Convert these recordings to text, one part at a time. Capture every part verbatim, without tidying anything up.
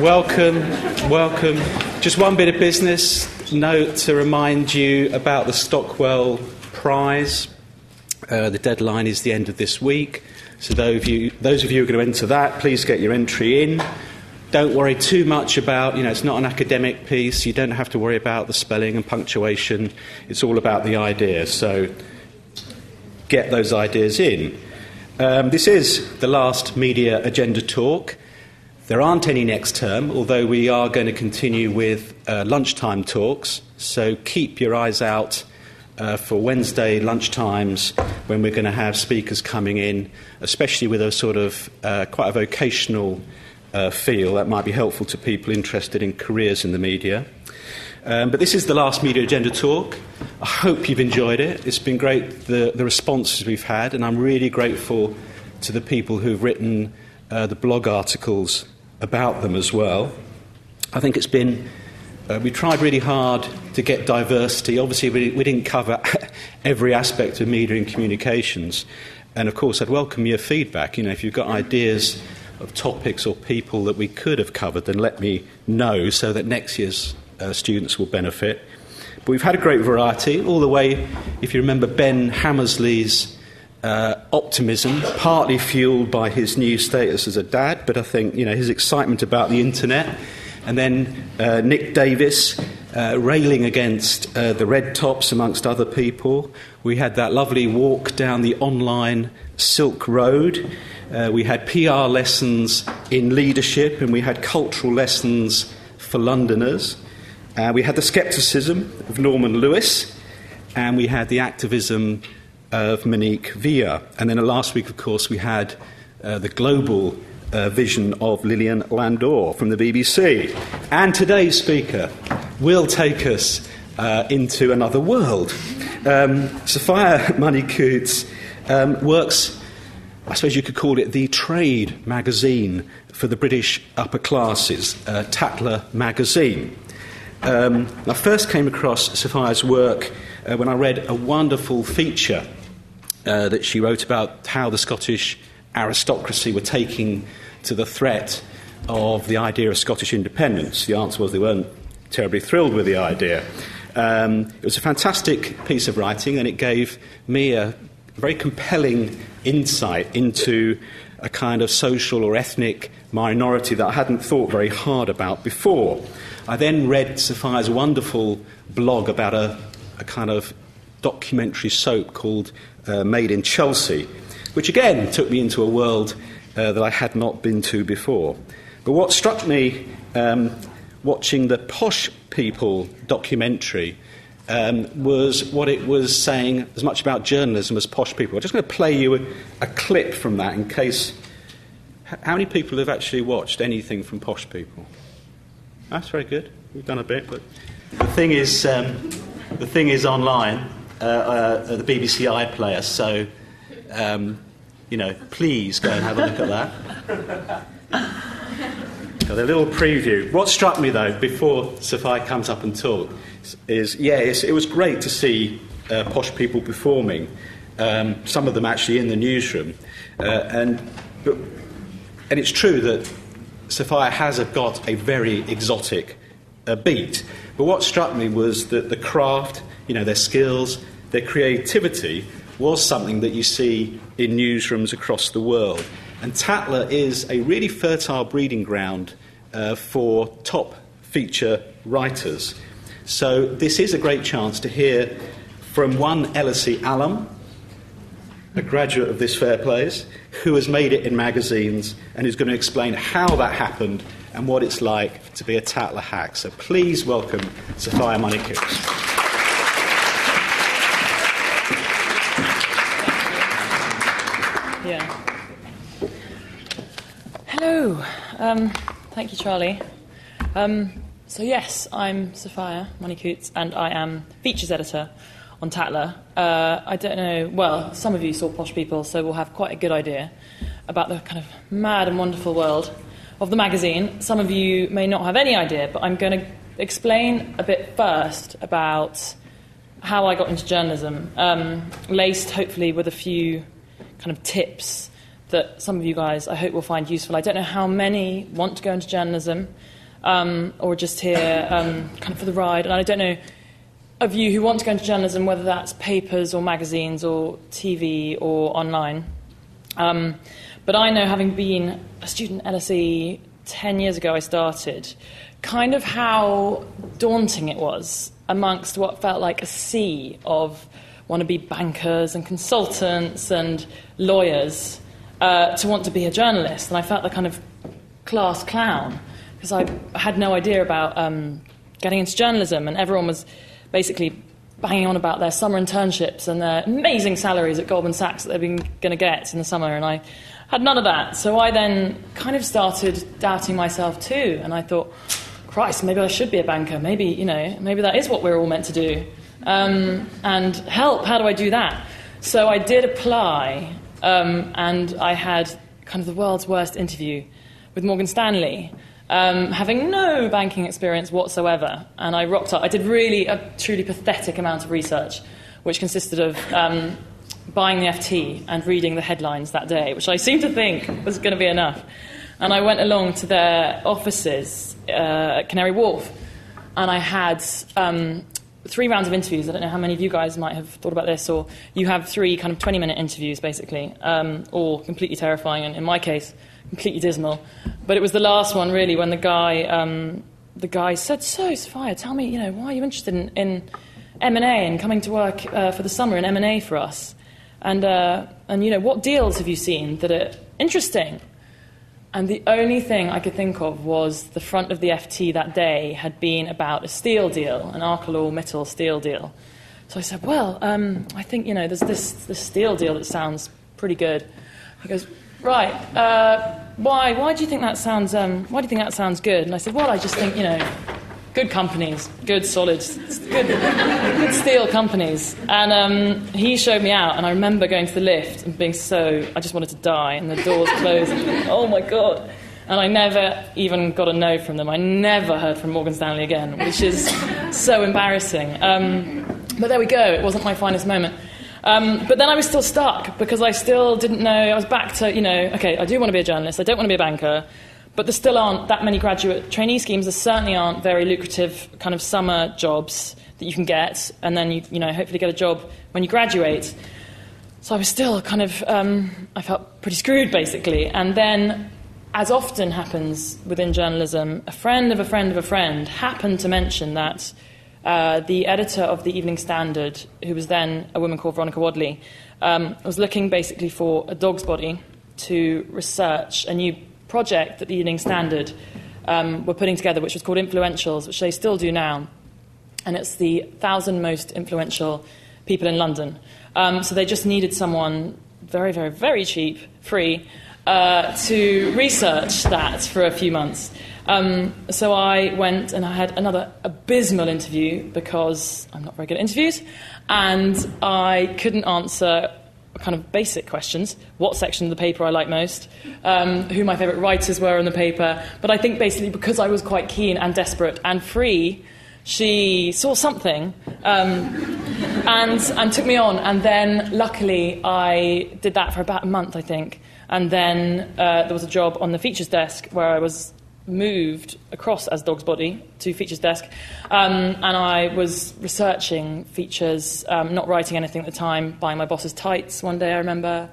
Welcome, welcome. Just one bit of business note to remind you about the Stockwell Prize. Uh, the deadline is the end of this week. So those of you, those of you who are going to enter that, please get your entry in. Don't worry too much about, you know, it's not an academic piece. You don't have to worry about the spelling and punctuation. It's all about the idea. So get those ideas in. Um, this is the last Media Agenda Talk. There aren't any next term, although we are going to continue with uh, lunchtime talks. So keep your eyes out uh, for Wednesday lunchtimes when we're going to have speakers coming in, especially with a sort of uh, quite a vocational Uh, feel that might be helpful to people interested in careers in the media. Um, but this is the last Media Agenda Talk. I hope you've enjoyed it. It's been great, the, the responses we've had, and I'm really grateful to the people who've written uh, the blog articles about them as well. I think it's been, uh, we tried really hard to get diversity. Obviously, we, we didn't cover every aspect of media and communications. And of course, I'd welcome your feedback. You know, if you've got ideas of topics or people that we could have covered, then let me know so that next year's uh, students will benefit. But we've had a great variety, all the way, if you remember, Ben Hammersley's uh, optimism, partly fuelled by his new status as a dad, but I think, you know, his excitement about the internet, and then uh, Nick Davies uh, railing against uh, the red tops, amongst other people. We had that lovely walk down the online Silk Road. Uh, we had P R lessons in leadership, and we had cultural lessons for Londoners. Uh, we had the scepticism of Norman Lewis, and we had the activism of Monique Villa. And then last week, of course, we had uh, the global uh, vision of Lillian Landor from the B B C. And today's speaker will take us uh, into another world. Um, Sophia Money-Coutts um, works... I suppose you could call it the trade magazine for the British upper classes, uh, Tatler Magazine. Um, I first came across Sophia's work uh, when I read a wonderful feature uh, that she wrote about how the Scottish aristocracy were taking to the threat of the idea of Scottish independence. The answer was they weren't terribly thrilled with the idea. Um, it was a fantastic piece of writing, and it gave me a very compelling insight into a kind of social or ethnic minority that I hadn't thought very hard about before. I then read Sophia's wonderful blog about a, a kind of documentary soap called uh, Made in Chelsea, which again took me into a world uh, that I had not been to before. But what struck me um, watching the Posh People documentary Um, was what it was saying as much about journalism as Posh People. I'm just going to play you a, a clip from that in case... H- how many people have actually watched anything from Posh People? That's very good. We've done a bit, but... The thing is, um, the thing is online, uh, uh, the B B C iPlayer, so, um, you know, please go and have a look at that. Got a little preview. What struck me, though, before Sophia comes up and talks, is, yeah, it's, it was great to see uh, Posh People performing, um, some of them actually in the newsroom. Uh, and, but, and it's true that Sophia has a, got a very exotic uh, beat. But what struck me was that the craft, you know, their skills, their creativity was something that you see in newsrooms across the world. And Tatler is a really fertile breeding ground uh, for top feature writers. So this is a great chance to hear from one L S E alum, a graduate of this fair place, who has made it in magazines and who's going to explain how that happened and what it's like to be a Tatler hack. So please welcome Sophia Money-Coutts. Yeah. Hello. Um, thank you, Charlie. Um, So yes, I'm Sophia Money-Coutts, and I am features editor on Tatler. Uh, I don't know, well, some of you saw Posh People, so we'll have quite a good idea about the kind of mad and wonderful world of the magazine. Some of you may not have any idea, but I'm going to explain a bit first about how I got into journalism, um, laced hopefully with a few kind of tips that some of you guys, I hope, will find useful. I don't know how many want to go into journalism um, or just here um, kind of for the ride. And I don't know of you who want to go into journalism, whether that's papers or magazines or T V or online. Um, but I know, having been a student at L S E ten years ago I started, kind of how daunting it was amongst what felt like a sea of wannabe bankers and consultants and lawyers uh, to want to be a journalist. And I felt the kind of class clown because I had no idea about um, getting into journalism, and everyone was basically banging on about their summer internships and their amazing salaries at Goldman Sachs that they've been going to get in the summer, and I had none of that. So I then kind of started doubting myself too, and I thought, Christ, maybe I should be a banker. Maybe, you know, maybe that is what we're all meant to do. Um, and help, how do I do that? So I did apply, um, and I had kind of the world's worst interview with Morgan Stanley, Um, having no banking experience whatsoever. And I rocked up. I did really a truly pathetic amount of research, which consisted of um, buying the F T and reading the headlines that day, which I seemed to think was going to be enough. And I went along to their offices uh, at Canary Wharf, and I had um, three rounds of interviews. I don't know how many of you guys might have thought about this, or you have three kind of twenty-minute interviews, basically, um, all completely terrifying, and in my case, completely dismal. But it was the last one, really, when the guy, um, the guy said, "So, Sophia, tell me, you know, why are you interested in, in M and A and coming to work uh, for the summer in M and A for us? And uh, and you know, what deals have you seen that are interesting?" And the only thing I could think of was the front of the F T that day had been about a steel deal, an ArcelorMittal steel deal. So I said, "Well, um, I think, you know, there's this this steel deal that sounds pretty good." He goes, "Right, uh, why? Why do you think that sounds? Um, why do you think that sounds good?" And I said, "Well, I just think, you know, good companies, good solid, good, good steel companies." And um, he showed me out, and I remember going to the lift and being so, I just wanted to die, and the doors closed. Oh my God! And I never even got a no from them. I never heard from Morgan Stanley again, which is so embarrassing. Um, but there we go. It wasn't my finest moment. Um, but then I was still stuck because I still didn't know. I was back to, you know, okay, I do want to be a journalist, I don't want to be a banker, but there still aren't that many graduate trainee schemes. There certainly aren't very lucrative kind of summer jobs that you can get, and then, you, you know, hopefully get a job when you graduate. So I was still kind of, um, I felt pretty screwed, basically. And then, as often happens within journalism, a friend of a friend of a friend happened to mention that Uh, the editor of the Evening Standard, who was then a woman called Veronica Wadley, um, was looking basically for a dog's body to research a new project that the Evening Standard um, were putting together, which was called Influentials, which they still do now. And it's the thousand most influential people in London. Um, so they just needed someone very, very, very cheap, free, uh, to research that for a few months. Um, so I went and I had another abysmal interview because I'm not very good at interviews, and I couldn't answer kind of basic questions, what section of the paper I liked most, um, who my favourite writers were in the paper. But I think basically because I was quite keen and desperate and free, she saw something um, and, and took me on. And then luckily I did that for about a month, I think. And then uh, there was a job on the features desk where I was moved across as dog's body to features desk, um, and I was researching features, um, not writing anything at the time, buying my boss's tights one day, I remember.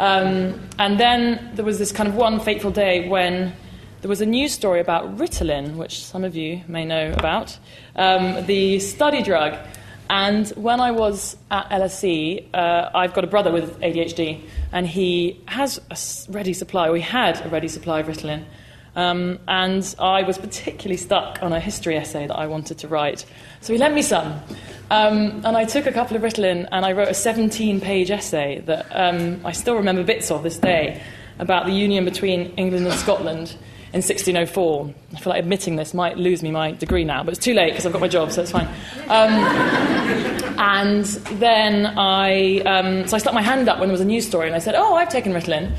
Um, and then there was this kind of one fateful day when there was a news story about Ritalin, which some of you may know about, um, the study drug. And when I was at L S E, uh, I've got a brother with A D H D, and he has a ready supply, or he had a ready supply of Ritalin. Um, and I was particularly stuck on a history essay that I wanted to write. So he lent me some. Um, and I took a couple of Ritalin and I wrote a seventeen-page essay that um, I still remember bits of this day about the union between England and Scotland in sixteen oh four. I feel like admitting this might lose me my degree now, but it's too late because I've got my job, so it's fine. Um, and then I... Um, so I stuck my hand up when there was a news story and I said, "Oh, I've taken Ritalin."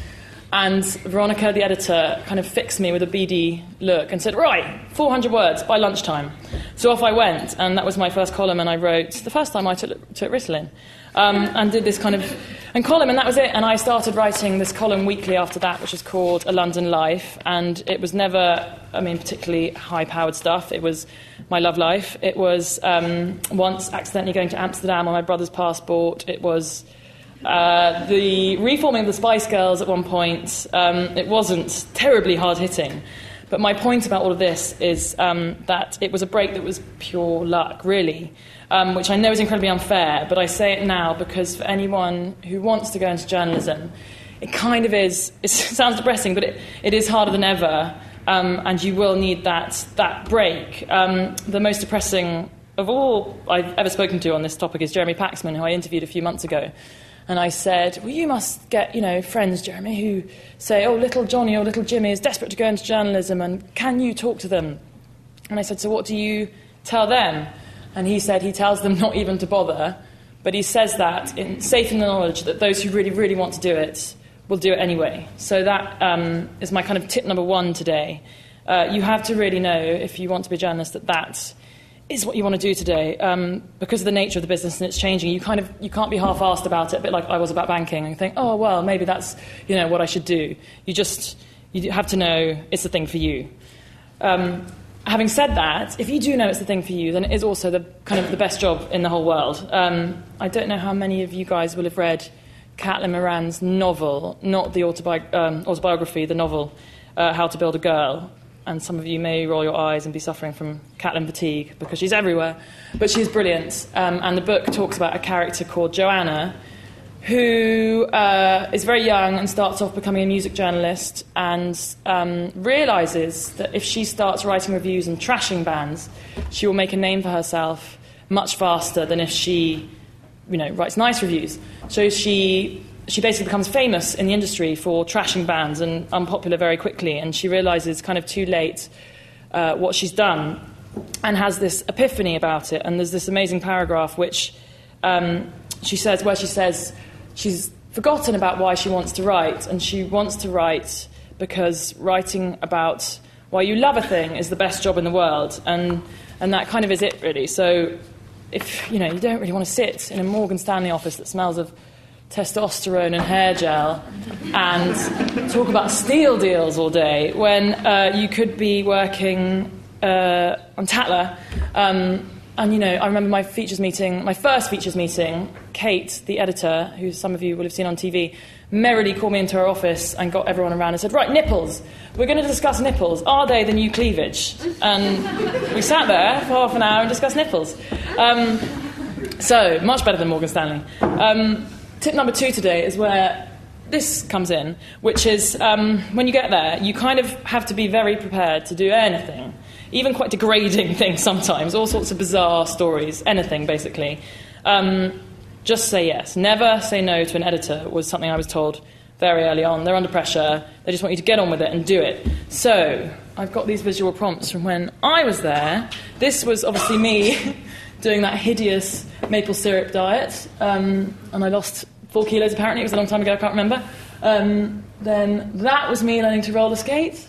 And Veronica, the editor, kind of fixed me with a beady look and said, "Right, four hundred words by lunchtime." So off I went, and that was my first column, and I wrote, the first time I took, took Ritalin, um, and did this kind of and column, and that was it. And I started writing this column weekly after that, which is called A London Life, and it was never, I mean, particularly high-powered stuff. It was my love life. It was um, once accidentally going to Amsterdam on my brother's passport. It was... Uh, the reforming of the Spice Girls at one point, um, it wasn't terribly hard-hitting. But my point about all of this is um, that it was a break that was pure luck, really, um, which I know is incredibly unfair, but I say it now because for anyone who wants to go into journalism, it kind of is, it sounds depressing, but it, it is harder than ever, um, and you will need that, that break. Um, the most depressing of all I've ever spoken to on this topic is Jeremy Paxman, who I interviewed a few months ago. And I said, well, you must get, you know, friends, Jeremy, who say, oh, little Johnny or little Jimmy is desperate to go into journalism, and can you talk to them? And I said, so what do you tell them? And he said he tells them not even to bother, but he says that, in, safe in the knowledge that those who really, really want to do it will do it anyway. So that um, is my kind of tip number one today. Uh, you have to really know, if you want to be a journalist, that that's... is what you want to do today, um, because of the nature of the business and it's changing. You kind of you can't be half-assed about it, a bit like I was about banking, and think, oh well, maybe that's you know what I should do. You just you have to know it's the thing for you. Um, having said that, if you do know it's the thing for you, then it is also the kind of the best job in the whole world. Um, I don't know how many of you guys will have read Catelyn Moran's novel, not the autobi- um, autobiography, the novel uh, How to Build a Girl. And some of you may roll your eyes and be suffering from Catelyn fatigue because she's everywhere. But she's brilliant. Um, and the book talks about a character called Joanna who uh, is very young and starts off becoming a music journalist and um, realises that if she starts writing reviews and trashing bands, she will make a name for herself much faster than if she, you know, writes nice reviews. So she... She basically becomes famous in the industry for trashing bands and unpopular very quickly, and she realises kind of too late uh, what she's done and has this epiphany about it. And there's this amazing paragraph which um, she says, where she says she's forgotten about why she wants to write, and she wants to write because writing about why you love a thing is the best job in the world, and and that kind of is it, really. So if, you know, you don't really want to sit in a Morgan Stanley office that smells of testosterone and hair gel and talk about steel deals all day when uh, you could be working uh, on Tatler. Um, and, you know, I remember my features meeting, my first features meeting, Kate, the editor, who some of you will have seen on T V, merrily called me into her office and got everyone around and said, right, nipples. We're going to discuss nipples. Are they the new cleavage? And we sat there for half an hour and discussed nipples. Um, so, much better than Morgan Stanley. Um... Tip number two today is where this comes in, which is um, when you get there, you kind of have to be very prepared to do anything, even quite degrading things sometimes, all sorts of bizarre stories, anything basically. Um, just say yes. Never say no to an editor was something I was told very early on. They're under pressure. They just want you to get on with it and do it. So I've got these visual prompts from when I was there. This was obviously me doing that hideous maple syrup diet, um, and I lost four kilos apparently, it was a long time ago, I can't remember. Um, then that was me learning to roller skate.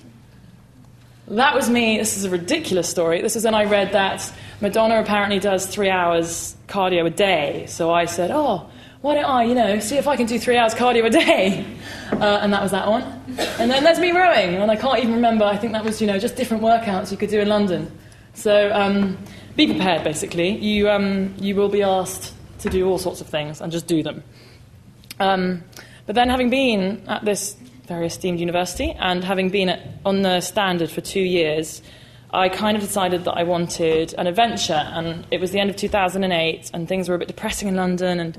That was me, this is a ridiculous story, this is when I read that Madonna apparently does three hours cardio a day, so I said, oh, why don't I, you know, see if I can do three hours cardio a day, uh, and that was that one. And then there's me rowing, and I can't even remember, I think that was, you know, just different workouts you could do in London. So, um, be prepared, basically. You um, you will be asked to do all sorts of things and just do them. Um, but then, having been at this very esteemed university and having been at, on the Standard for two years, I kind of decided that I wanted an adventure. And it was the end of two thousand eight, and things were a bit depressing in London, and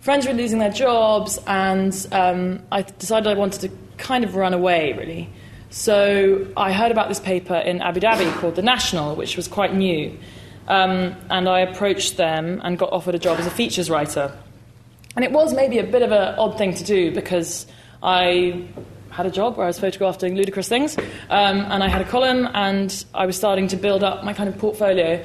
friends were losing their jobs, and um, I decided I wanted to kind of run away, really. So I heard about this paper in Abu Dhabi called The National, which was quite new. Um, and I approached them and got offered a job as a features writer. And it was maybe a bit of an odd thing to do because I had a job where I was photographing ludicrous things, um, and I had a column, and I was starting to build up my kind of portfolio.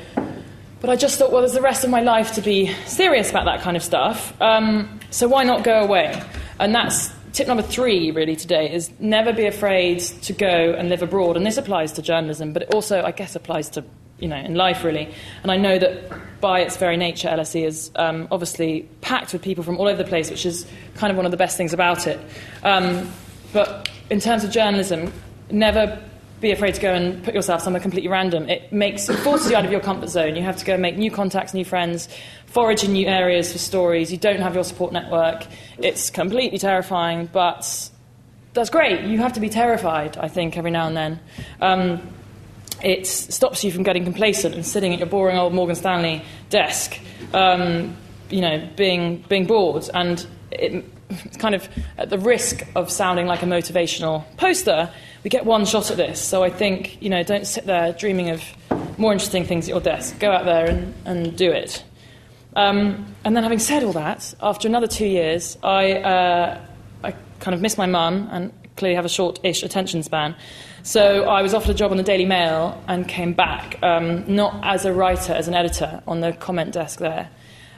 But I just thought, well, there's the rest of my life to be serious about that kind of stuff, um, so why not go away? And that's tip number three, really, today, is never be afraid to go and live abroad. And this applies to journalism, but it also, I guess, applies to you know, in life, really. And I know that by its very nature, L S E is um, obviously packed with people from all over the place, which is kind of one of the best things about it. Um, but in terms of journalism, never be afraid to go and put yourself somewhere completely random. It makes it forces you out of your comfort zone. You have to go and make new contacts, new friends, forage in new areas for stories. You don't have your support network. It's completely terrifying, but that's great. You have to be terrified, I think, every now and then. Um, it stops you from getting complacent and sitting at your boring old Morgan Stanley desk, um, you know, being being bored. And it, it's kind of at the risk of sounding like a motivational poster, we get one shot at this. So I think, you know, don't sit there dreaming of more interesting things at your desk. Go out there and, and do it. Um, and then having said all that, after another two years, I, uh, I kind of missed my mum and clearly have a short-ish attention span. So I was offered a job on the Daily Mail and came back, um, not as a writer, as an editor on the comment desk there.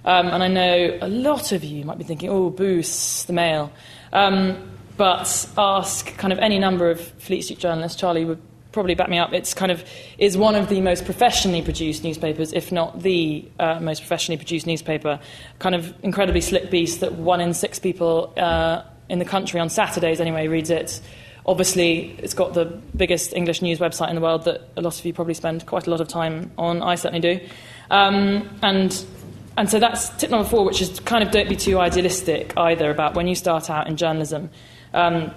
Um, and I know a lot of you might be thinking, oh, boost the Mail. Um, but ask kind of any number of Fleet Street journalists, Charlie would probably back me up, it's kind of, is one of the most professionally produced newspapers, if not the uh, most professionally produced newspaper, kind of incredibly slick beast that one in six people uh, in the country on Saturdays anyway reads it. Obviously, it's got the biggest English news website in the world that a lot of you probably spend quite a lot of time on. I certainly do. Um, and... And so that's tip number four, which is kind of don't be too idealistic either about when you start out in journalism. Um,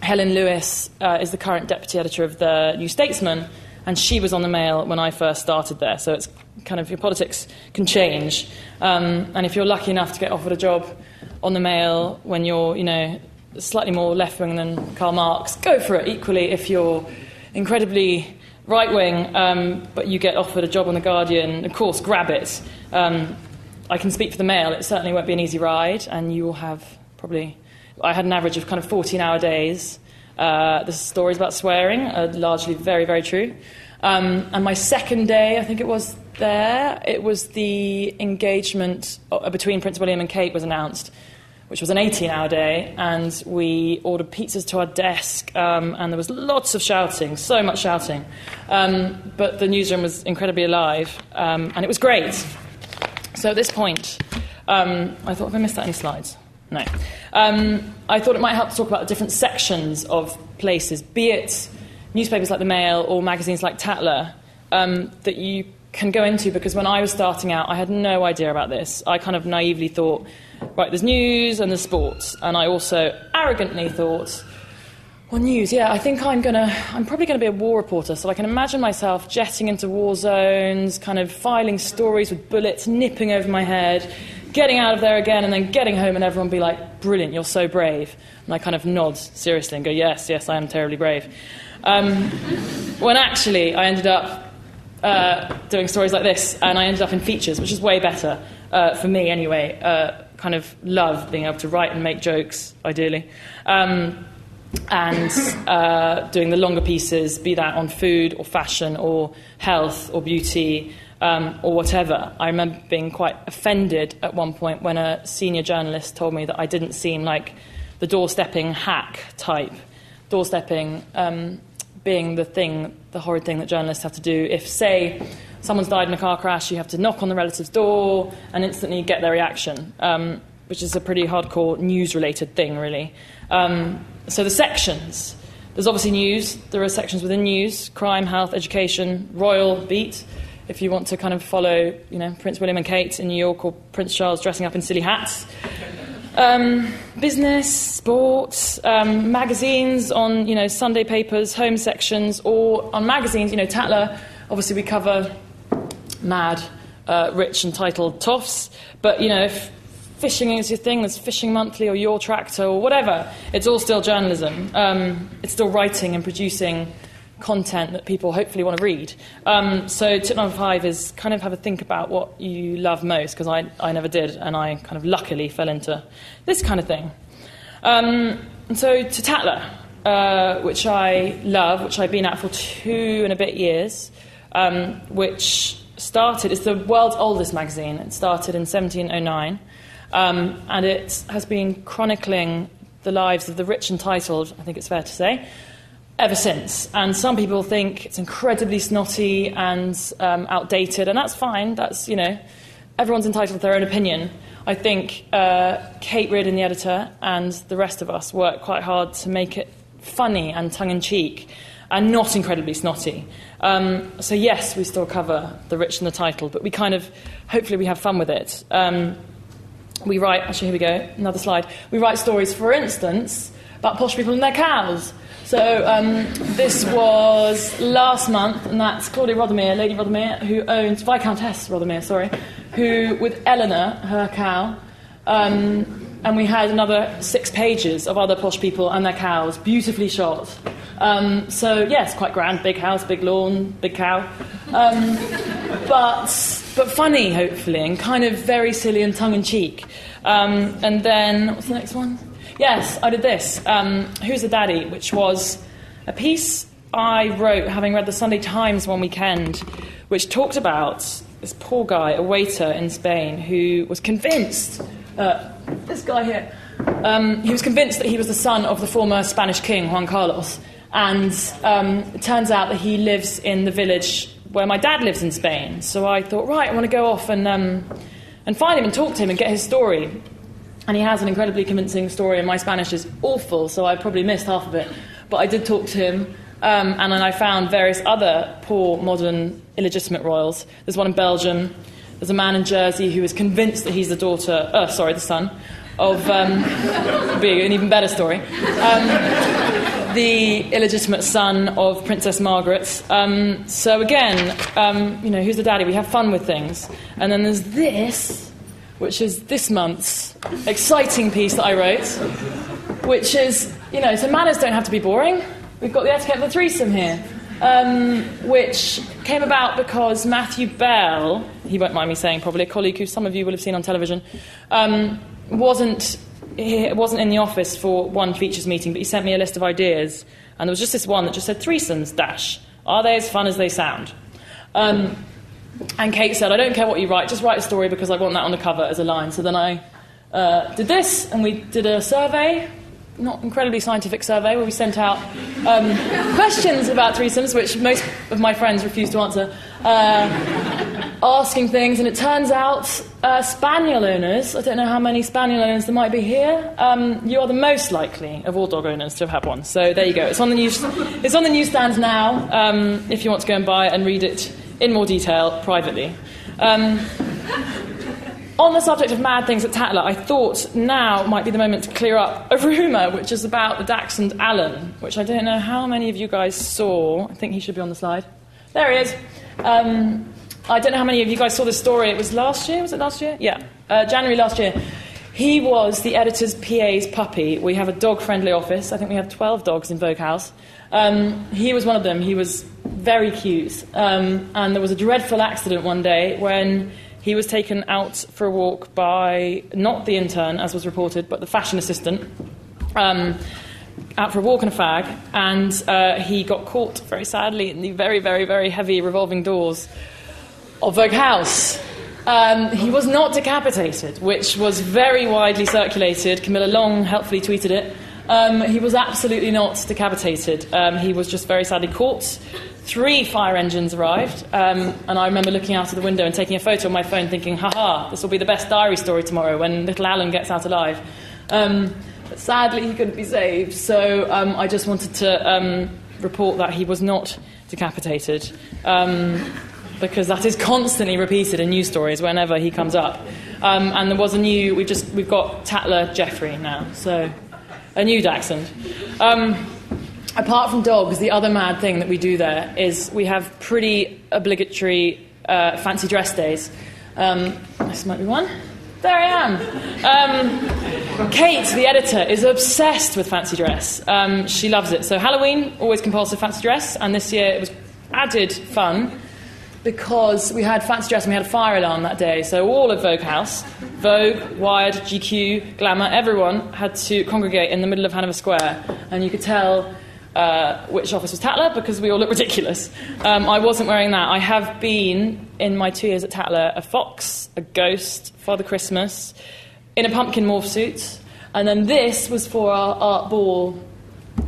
Helen Lewis uh, is the current deputy editor of the New Statesman, and she was on the Mail when I first started there. So it's kind of your politics can change. Um, and if you're lucky enough to get offered a job on the Mail when you're, you know, slightly more left-wing than Karl Marx, go for it. Equally, if you're incredibly right-wing, um, but you get offered a job on The Guardian, of course, grab it. Um, I can speak for the Mail. It certainly won't be an easy ride, and you will have probably... I had an average of kind of fourteen-hour days. Uh, the stories about swearing are largely very, very true. Um, and my second day, I think it was there, it was the engagement between Prince William and Kate was announced, which was an eighteen-hour day, and we ordered pizzas to our desk, um, and there was lots of shouting, so much shouting. Um, but the newsroom was incredibly alive, um, and it was great. So at this point, um, I thought, have I missed out any slides? No. Um, I thought it might help to talk about the different sections of places, be it newspapers like the Mail or magazines like Tatler, um, that you can go into, because when I was starting out, I had no idea about this. I kind of naively thought, right, there's news and there's sports. And I also arrogantly thought, well, news, yeah, I think I'm going to, I'm probably going to be a war reporter. So I can imagine myself jetting into war zones, kind of filing stories with bullets, nipping over my head, getting out of there again, and then getting home and everyone be like, brilliant, you're so brave. And I kind of nod seriously and go, yes, yes, I am terribly brave. Um, when actually I ended up Uh, doing stories like this, and I ended up in features, which is way better, uh, for me anyway. Uh, kind of love being able to write and make jokes, ideally. Um, and uh, doing the longer pieces, be that on food or fashion or health or beauty um, or whatever. I remember being quite offended at one point when a senior journalist told me that I didn't seem like the doorstepping hack type. Doorstepping um, being the thing... the horrid thing that journalists have to do. If, say, someone's died in a car crash, you have to knock on the relative's door and instantly get their reaction, um, which is a pretty hardcore news-related thing, really. Um, so the sections. There's obviously news. There are sections within news, crime, health, education, royal beat, if you want to kind of follow, you know, Prince William and Kate in New York or Prince Charles dressing up in silly hats. Um, business, sports, um, magazines on, you know, Sunday papers, home sections, or on magazines, you know, Tatler, obviously we cover mad, uh, rich and titled toffs, but, you know, if fishing is your thing, there's Fishing Monthly or Your Tractor or whatever, it's all still journalism. Um, it's still writing and producing content that people hopefully want to read. Um, so tip number five is kind of have a think about what you love most, because I, I never did, and I kind of luckily fell into this kind of thing. Um, and so to Tatler, uh, which I love, which I've been at for two and a bit years, um, which started, it's the world's oldest magazine. It started in seventeen oh nine, um, and it has been chronicling the lives of the rich and titled, I think it's fair to say, ever since. And some people think it's incredibly snotty and um, outdated, and that's fine. That's, you know, everyone's entitled to their own opinion. I think uh, Kate Reardon, the editor, and the rest of us work quite hard to make it funny and tongue-in-cheek and not incredibly snotty. Um, so, yes, we still cover the rich and the title, but we kind of, hopefully we have fun with it. Um, we write, actually, here we go, another slide. We write stories, for instance, about posh people and their cows. So um, this was last month, and that's Claudia Rothermere, Lady Rothermere, who owns, Viscountess Rothermere, sorry, who, with Eleanor, her cow, um, and we had another six pages of other posh people and their cows, beautifully shot. Um, so, yes, quite grand, big house, big lawn, big cow. Um, but but funny, hopefully, and kind of very silly and tongue-in-cheek. Um, and then, what's the next one? Yes, I did this, um, Who's the Daddy, which was a piece I wrote having read the Sunday Times one weekend, which talked about this poor guy, a waiter in Spain, who was convinced, uh, this guy here, um, he was convinced that he was the son of the former Spanish king, Juan Carlos, and um, it turns out that he lives in the village where my dad lives in Spain. So I thought, right, I want to go off and um, and find him and talk to him and get his story. And he has an incredibly convincing story, and my Spanish is awful, so I probably missed half of it. But I did talk to him, um, and then I found various other poor, modern, illegitimate royals. There's one in Belgium. There's a man in Jersey who is convinced that he's the daughter, uh, sorry, the son, of, um, would be an even better story, um, the illegitimate son of Princess Margaret. Um, so again, um, you know, who's the daddy? We have fun with things. And then there's this, which is this month's exciting piece that I wrote, which is, you know, so manners don't have to be boring. We've got the etiquette of the threesome here, um, which came about because Matthew Bell, he won't mind me saying probably, a colleague who some of you will have seen on television, um, wasn't, he wasn't in the office for one features meeting, but he sent me a list of ideas, and there was just this one that just said, threesomes, dash, are they as fun as they sound? Um... And Kate said, I don't care what you write, just write a story because I want that on the cover as a line. So then I uh, did this, and we did a survey, not incredibly scientific survey, where we sent out um, questions about threesomes, which most of my friends refused to answer, uh, asking things. And it turns out uh, spaniel owners, I don't know how many spaniel owners there might be here, um, you are the most likely of all dog owners to have had one. So there you go. It's on the news, it's on the newsstands now, um, if you want to go and buy it and read it in more detail, privately. Um, on the subject of mad things at Tatler, I thought now might be the moment to clear up a rumour, which is about the dachshund Alan, which I don't know how many of you guys saw. I think he should be on the slide. There he is. Um, I don't know how many of you guys saw this story. It was last year, was it last year? Yeah, uh, January last year. He was the editor's P A's puppy. We have a dog-friendly office. I think we have twelve dogs in Vogue House. Um, he was one of them. He was very cute. Um, and there was a dreadful accident one day when he was taken out for a walk by, not the intern, as was reported, but the fashion assistant, um, out for a walk and a fag. And uh, he got caught, very sadly, in the very, very, very heavy revolving doors of Vogue House. Um, he was not decapitated, which was very widely circulated. Camilla Long helpfully tweeted it. Um, he was absolutely not decapitated. Um, he was just very sadly caught. Three fire engines arrived, um, and I remember looking out of the window and taking a photo on my phone thinking, haha, this will be the best diary story tomorrow when little Alan gets out alive. Um, but sadly, he couldn't be saved, so um, I just wanted to um, report that he was not decapitated. Um... because that is constantly repeated in news stories whenever he comes up. Um, and there was a new... We've, just, we've got Tatler Jeffrey now, so a new dachshund. Um, apart from dogs, the other mad thing that we do there is we have pretty obligatory uh, fancy dress days. Um, this might be one. There I am. Um, Kate, the editor, is obsessed with fancy dress. Um, she loves it. So Halloween, always compulsive fancy dress, and this year it was added fun, because we had fancy dress and we had a fire alarm that day, so all of Vogue House, Vogue, Wired, G Q, Glamour, everyone had to congregate in the middle of Hanover Square, and you could tell uh, which office was Tatler, because we all looked ridiculous. Um, I wasn't wearing that. I have been, in my two years at Tatler, a fox, a ghost, Father Christmas, in a pumpkin morph suit, and then this was for our art ball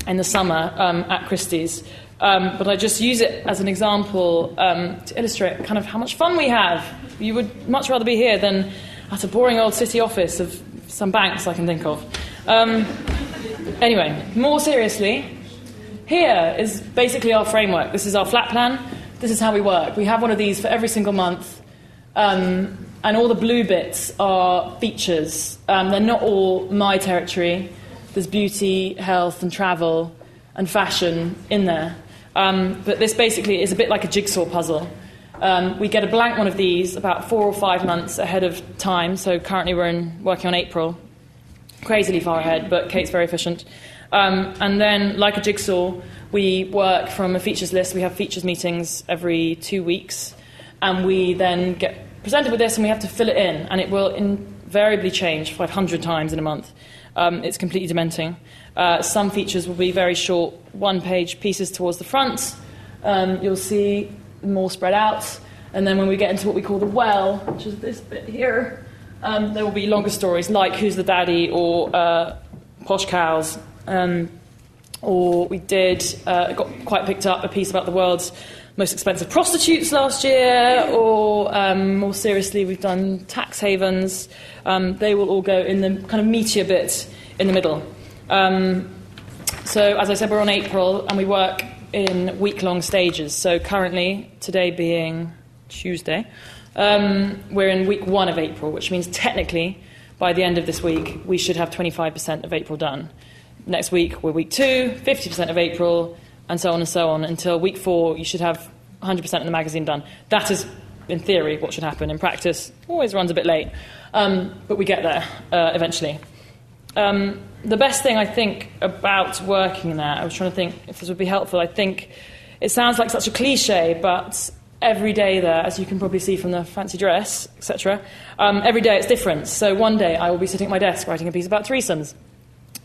in the summer um, at Christie's. Um, but I just use it as an example um, to illustrate kind of how much fun we have. You would much rather be here than at a boring old city office of some banks I can think of. Um, anyway, more seriously, here is basically our framework. This is our flat plan. This is how we work. We have one of these for every single month. Um, and all the blue bits are features. Um, they're not all my territory. There's beauty, health, and travel, and fashion in there. Um, but this basically is a bit like a jigsaw puzzle. Um, we get a blank one of these about four or five months ahead of time, so currently we're in, working on April. Crazily far ahead, but Kate's very efficient. Um, and then, like a jigsaw, we work from a features list. We have features meetings every two weeks, and we then get presented with this, and we have to fill it in, and it will invariably change five hundred times in a month. Um, it's completely dementing. Uh, some features will be very short, one-page pieces towards the front. Um, you'll see more spread out. And then when we get into what we call the well, which is this bit here, um, there will be longer stories like Who's the Daddy or uh, Posh Cows. Um, or we did, uh, got quite picked up, a piece about the world's most expensive prostitutes last year. Or um, more seriously, we've done tax havens. Um, they will all go in the kind of meatier bit in the middle. Um, so, as I said, we're on April, and we work in week-long stages. So currently, today being Tuesday, um, we're in week one of April, which means technically, by the end of this week, we should have twenty-five percent of April done. Next week, we're week two, fifty percent of April, and so on and so on, until week four, you should have one hundred percent of the magazine done. That is, in theory, what should happen. In practice, always runs a bit late, um, but we get there uh, eventually. Um, the best thing I think about working there, I was trying to think if this would be helpful, I think it sounds like such a cliche, but every day there, as you can probably see from the fancy dress, et cetera, um, every day it's different. So one day I will be sitting at my desk writing a piece about threesomes.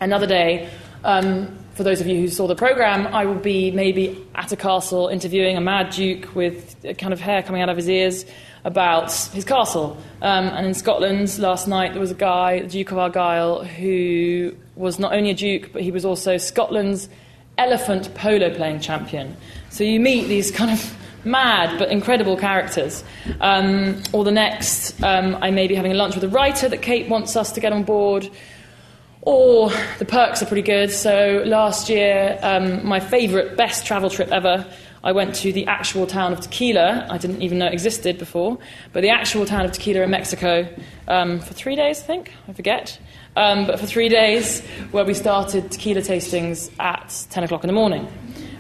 Another day, um, for those of you who saw the programme, I will be maybe at a castle interviewing a mad duke with a kind of hair coming out of his ears about his castle. Um, and in Scotland last night there was a guy, the Duke of Argyll, who was not only a duke, but he was also Scotland's elephant polo playing champion. So you meet these kind of mad but incredible characters. Um, or the next, um, I may be having a lunch with a writer that Kate wants us to get on board. Or the perks are pretty good. So last year, um, my favourite, best travel trip ever, I went to the actual town of Tequila. I didn't even know it existed before. But the actual town of Tequila in Mexico um, for three days, I think. I forget. Um, but for three days, where we started tequila tastings at ten o'clock in the morning.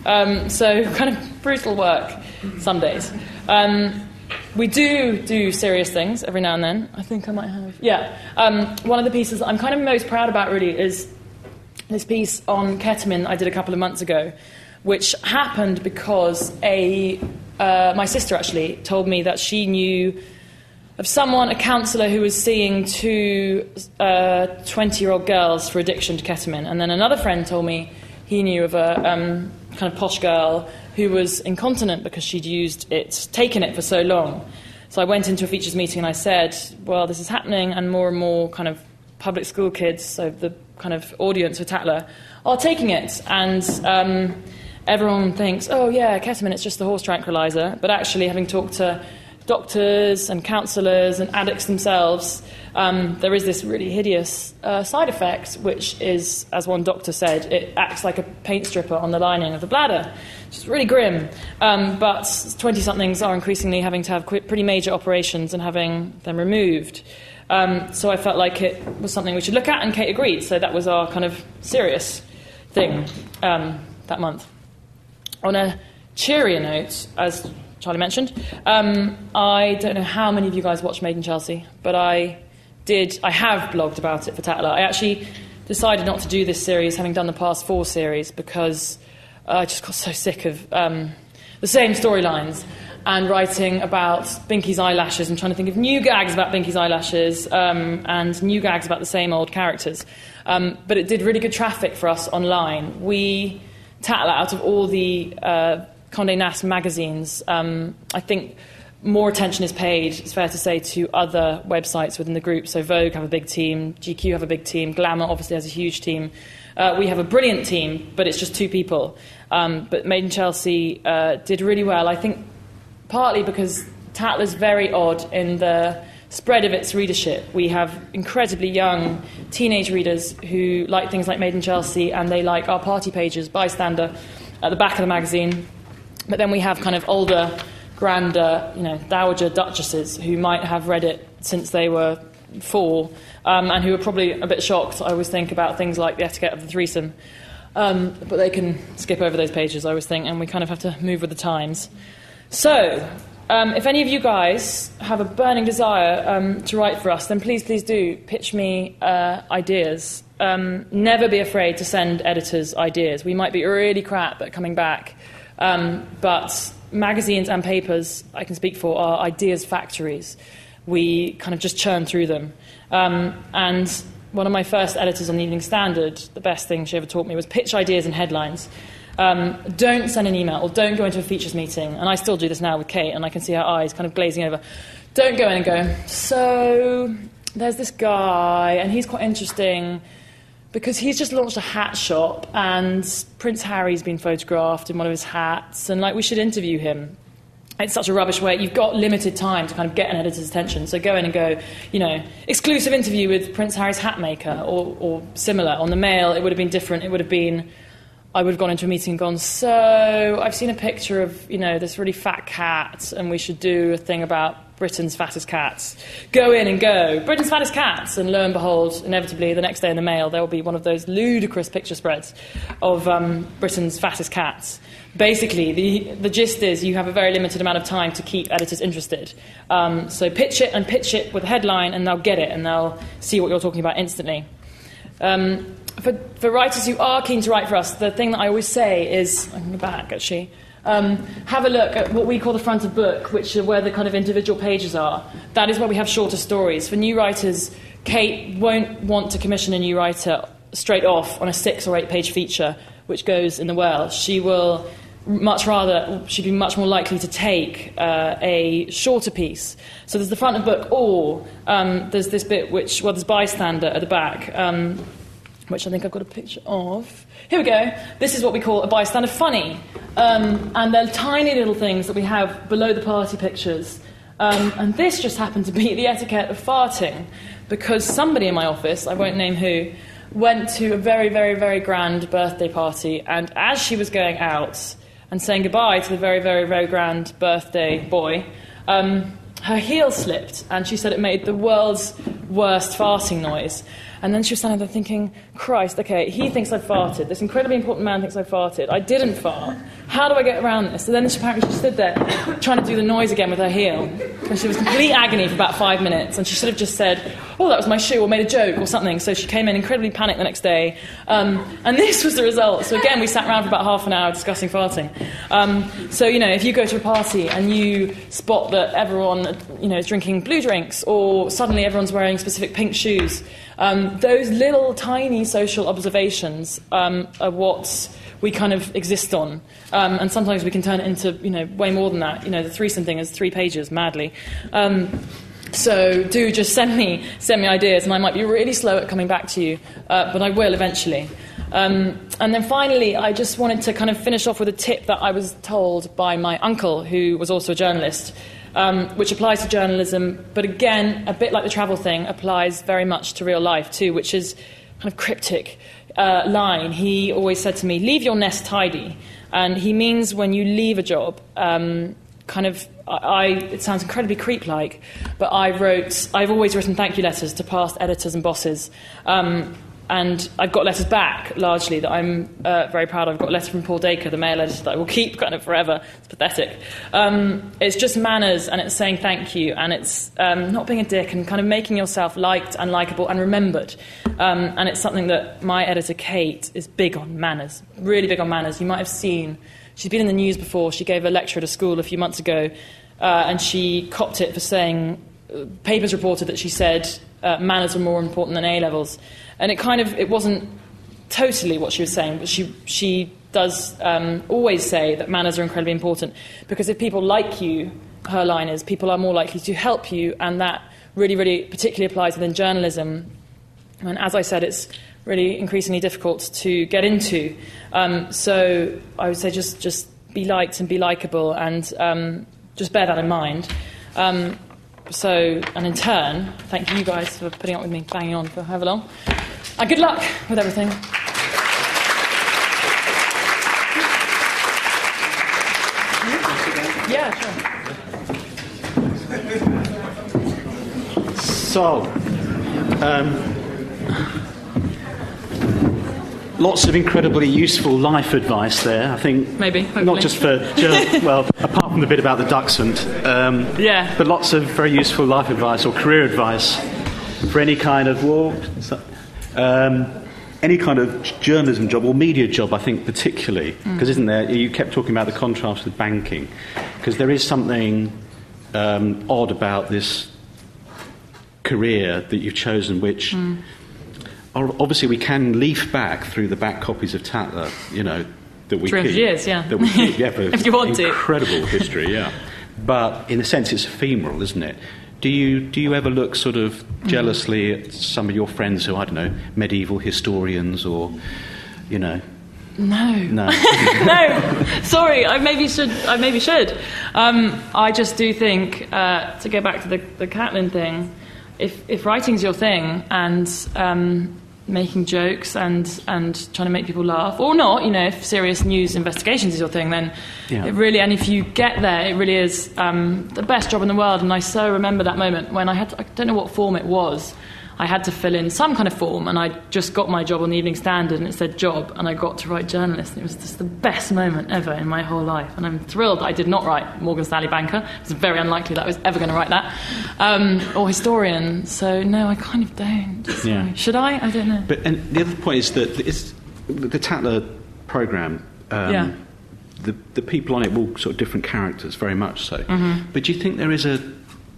Um, so kind of brutal work some days. Um, we do do serious things every now and then. I think I might have... Yeah. Um, one of the pieces that I'm kind of most proud about, really, is this piece on ketamine I did a couple of months ago, which happened because a uh, my sister actually told me that she knew of someone, a counsellor, who was seeing two uh, twenty-year-old girls for addiction to ketamine. And then another friend told me he knew of a um, kind of posh girl who was incontinent because she'd used it, taken it for so long. So I went into a features meeting and I said, well, this is happening, and more and more kind of public school kids, so the kind of audience for Tatler, are taking it. And... Um, Everyone thinks, oh, yeah, ketamine, it's just the horse tranquilizer. But actually, having talked to doctors and counsellors and addicts themselves, um, there is this really hideous uh, side effect, which is, as one doctor said, it acts like a paint stripper on the lining of the bladder, which is really grim. Um, but twenty-somethings are increasingly having to have qu- pretty major operations and having them removed. Um, so I felt like it was something we should look at, and Kate agreed. So that was our kind of serious thing um, that month. On a cheerier note, as Charlie mentioned, um, I don't know how many of you guys watched Made in Chelsea, but I did. I have blogged about it for Tatler. I actually decided not to do this series, having done the past four series, because uh, I just got so sick of um, the same storylines and writing about Binky's eyelashes and trying to think of new gags about Binky's eyelashes um, and new gags about the same old characters. Um, but it did really good traffic for us online. We... Tatler, out of all the uh, Condé Nast magazines, um, I think more attention is paid, it's fair to say, to other websites within the group. So Vogue have a big team, G Q have a big team, Glamour obviously has a huge team. Uh, we have a brilliant team, but it's just two people. Um, but Made in Chelsea uh, did really well, I think partly because Tatler's very odd in the spread of its readership. We have incredibly young teenage readers who like things like Made in Chelsea, and they like our party pages, Bystander, at the back of the magazine. But then we have kind of older, grander, you know, dowager duchesses who might have read it since they were four, um, and who are probably a bit shocked, I always think, about things like the etiquette of the threesome. Um, but they can skip over those pages, I always think, and we kind of have to move with the times. So, um, if any of you guys have a burning desire um, to write for us, then please, please do pitch me uh, ideas. Um, never be afraid to send editors ideas. We might be really crap at coming back, um, but magazines and papers, I can speak for, are ideas factories. We kind of just churn through them. Um, and one of my first editors on the Evening Standard, the best thing she ever taught me was pitch ideas and headlines. Um, don't send an email or don't go into a features meeting. And I still do this now with Kate, and I can see her eyes kind of glazing over. Don't go in and go, so there's this guy, and he's quite interesting because he's just launched a hat shop, and Prince Harry's been photographed in one of his hats, and, like, we should interview him. It's such a rubbish way. You've got limited time to kind of get an editor's attention. So go in and go, you know, exclusive interview with Prince Harry's hat maker, or, or similar. On the Mail, it would have been different. It would have been, I would have gone into a meeting and gone, so I've seen a picture of, you know, this really fat cat, and we should do a thing about Britain's fattest cats. Go in and go, Britain's fattest cats. And lo and behold, inevitably, the next day in the Mail, there will be one of those ludicrous picture spreads of um, Britain's fattest cats. Basically, the, the gist is you have a very limited amount of time to keep editors interested. Um, so pitch it and pitch it with a headline, and they'll get it, and they'll see what you're talking about instantly. Um, for, for writers who are keen to write for us, the thing that I always say is, I'm going back, actually, um, have a look at what we call the front of book, which are where the kind of individual pages are. That is where we have shorter stories. For new writers, Kate won't want to commission a new writer straight off on a six- or eight-page feature, which goes in the Well. She will... much rather, she'd be much more likely to take uh, a shorter piece. So there's the front of book, or um, there's this bit which, well, there's Bystander at the back, um, which I think I've got a picture of. Here we go. This is what we call a Bystander funny. Um, and they're tiny little things that we have below the party pictures. Um, and this just happened to be the etiquette of farting, because somebody in my office, I won't name who, went to a very, very, very grand birthday party, and as she was going out and saying goodbye to the very, very, very grand birthday boy, um, her heel slipped, and she said it made the world's worst farting noise. And then she was standing there thinking, Christ, okay, he thinks I farted. This incredibly important man thinks I farted. I didn't fart. How do I get around this? So then she apparently just stood there trying to do the noise again with her heel. And she was in complete agony for about five minutes, and she should have just said, oh, that was my shoe, or made a joke or something. So she came in incredibly panicked the next day. Um, and this was the result. So again, we sat around for about half an hour discussing farting. Um, so, you know, if you go to a party and you spot that everyone, you know, is drinking blue drinks, or suddenly everyone's wearing specific pink shoes, Um, those little tiny social observations um, are what we kind of exist on, um, and sometimes we can turn it into, you know, way more than that. You know, the threesome thing is three pages, madly. Um, so do just send me send me ideas, and I might be really slow at coming back to you, uh, but I will eventually. Um, and then finally, I just wanted to kind of finish off with a tip that I was told by my uncle, who was also a journalist. Um, which applies to journalism, but again, a bit like the travel thing, applies very much to real life too, which is kind of cryptic uh, line. He always said to me, leave your nest tidy. And he means when you leave a job, um, kind of, I, I it sounds incredibly creep-like, but I wrote, I've always written thank you letters to past editors and bosses. Um, And I've got letters back, largely, that I'm uh, very proud of. I've got a letter from Paul Dacre, the Mail editor, that I will keep kind of forever. It's pathetic. Um, it's just manners, and it's saying thank you, and it's um, not being a dick, and kind of making yourself liked and likeable and remembered. Um, and it's something that my editor, Kate, is big on manners, really big on manners. You might have seen, she's been in the news before. She gave a lecture at a school a few months ago, uh, and she copped it for saying, uh, papers reported that she said, Uh, manners were more important than A-levels. And it kind of, it wasn't totally what she was saying, but she she does um, always say that manners are incredibly important, because if people like you, her line is, people are more likely to help you, and that really, really particularly applies within journalism. And as I said, it's really increasingly difficult to get into. Um, so I would say just just be liked and be likable, and um, just bear that in mind. Um, so, and in turn, thank you guys for putting up with me banging on for however long. And good luck with everything. Yeah, sure. So, um, lots of incredibly useful life advice there, I think. Maybe, hopefully. Not just for, well, apart from the bit about the ducks hunt. Um, yeah. But lots of very useful life advice or career advice for any kind of, well, um, any kind of journalism job or media job, I think, particularly. Because mm. isn't there, you kept talking about the contrast with banking. Because there is something um, odd about this career that you've chosen, which mm. obviously we can leaf back through the back copies of Tatler, you know, that we keep. three hundred years, yeah. That we keep, yeah, but if you want incredible to. Incredible history, yeah. But in a sense, it's ephemeral, isn't it? Do you do you ever look sort of jealously mm. at some of your friends who, I don't know, medieval historians or, you know? No, no, no. Sorry, I maybe should. I maybe should. Um, I just do think uh, to go back to the, the Catelyn thing. If if writing's your thing and um, making jokes and and trying to make people laugh or not, you know, if serious news investigations is your thing, then yeah. it really. And if you get there, it really is um, the best job in the world. And I so remember that moment when I had. To, I don't know what form it was. I had to fill in some kind of form, and I just got my job on the Evening Standard, and it said job, and I got to write journalist, and it was just the best moment ever in my whole life. And I'm thrilled that I did not write Morgan Stanley banker. It's very unlikely that I was ever going to write that, um, or historian. So no, I kind of don't. Yeah. Should I? I don't know. But and the other point is that it's, the Tatler programme. Um, yeah. The the people on it were all sort of different characters, very much so. Mm-hmm. But do you think there is a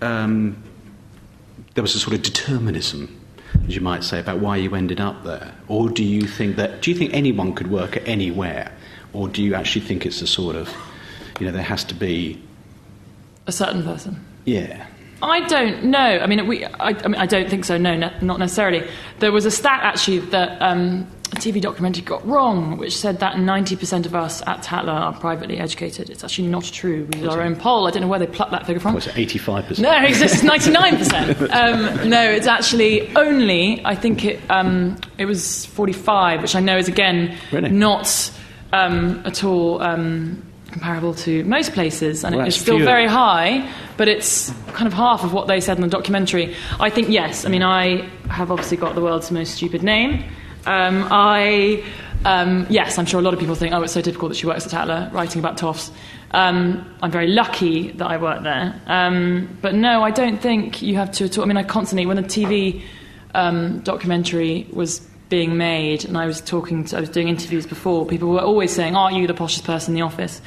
um, there was a sort of determinism, as you might say, about why you ended up there? Or do you think that... Do you think anyone could work at anywhere? Or do you actually think it's a sort of... You know, there has to be... A certain person? Yeah. I don't know. I mean, we, I, I, mean I don't think so, no, ne- not necessarily. There was a stat, actually, that um, a T V documentary got wrong, which said that ninety percent of us at Tatler are privately educated. It's actually not true. We did our own poll. I don't know where they plucked that figure from. Well, it's eighty-five percent. No, it's ninety-nine percent. Um, no, it's actually only, I think it um, it was forty-five, which I know is, again, really? not um, at all... Um, comparable to most places, and well, it's still fewer. Very high, but it's kind of half of what they said in the documentary. I think, yes, I mean, I have obviously got the world's most stupid name. Um, I, um, yes, I'm sure a lot of people think, oh, it's so difficult that she works at Tatler, writing about toffs. Um, I'm very lucky that I work there. Um, but no, I don't think you have to at all. I mean, I constantly, when the T V um, documentary was being made, and I was talking to, I was doing interviews before, people were always saying, aren't you the poshest person in the office?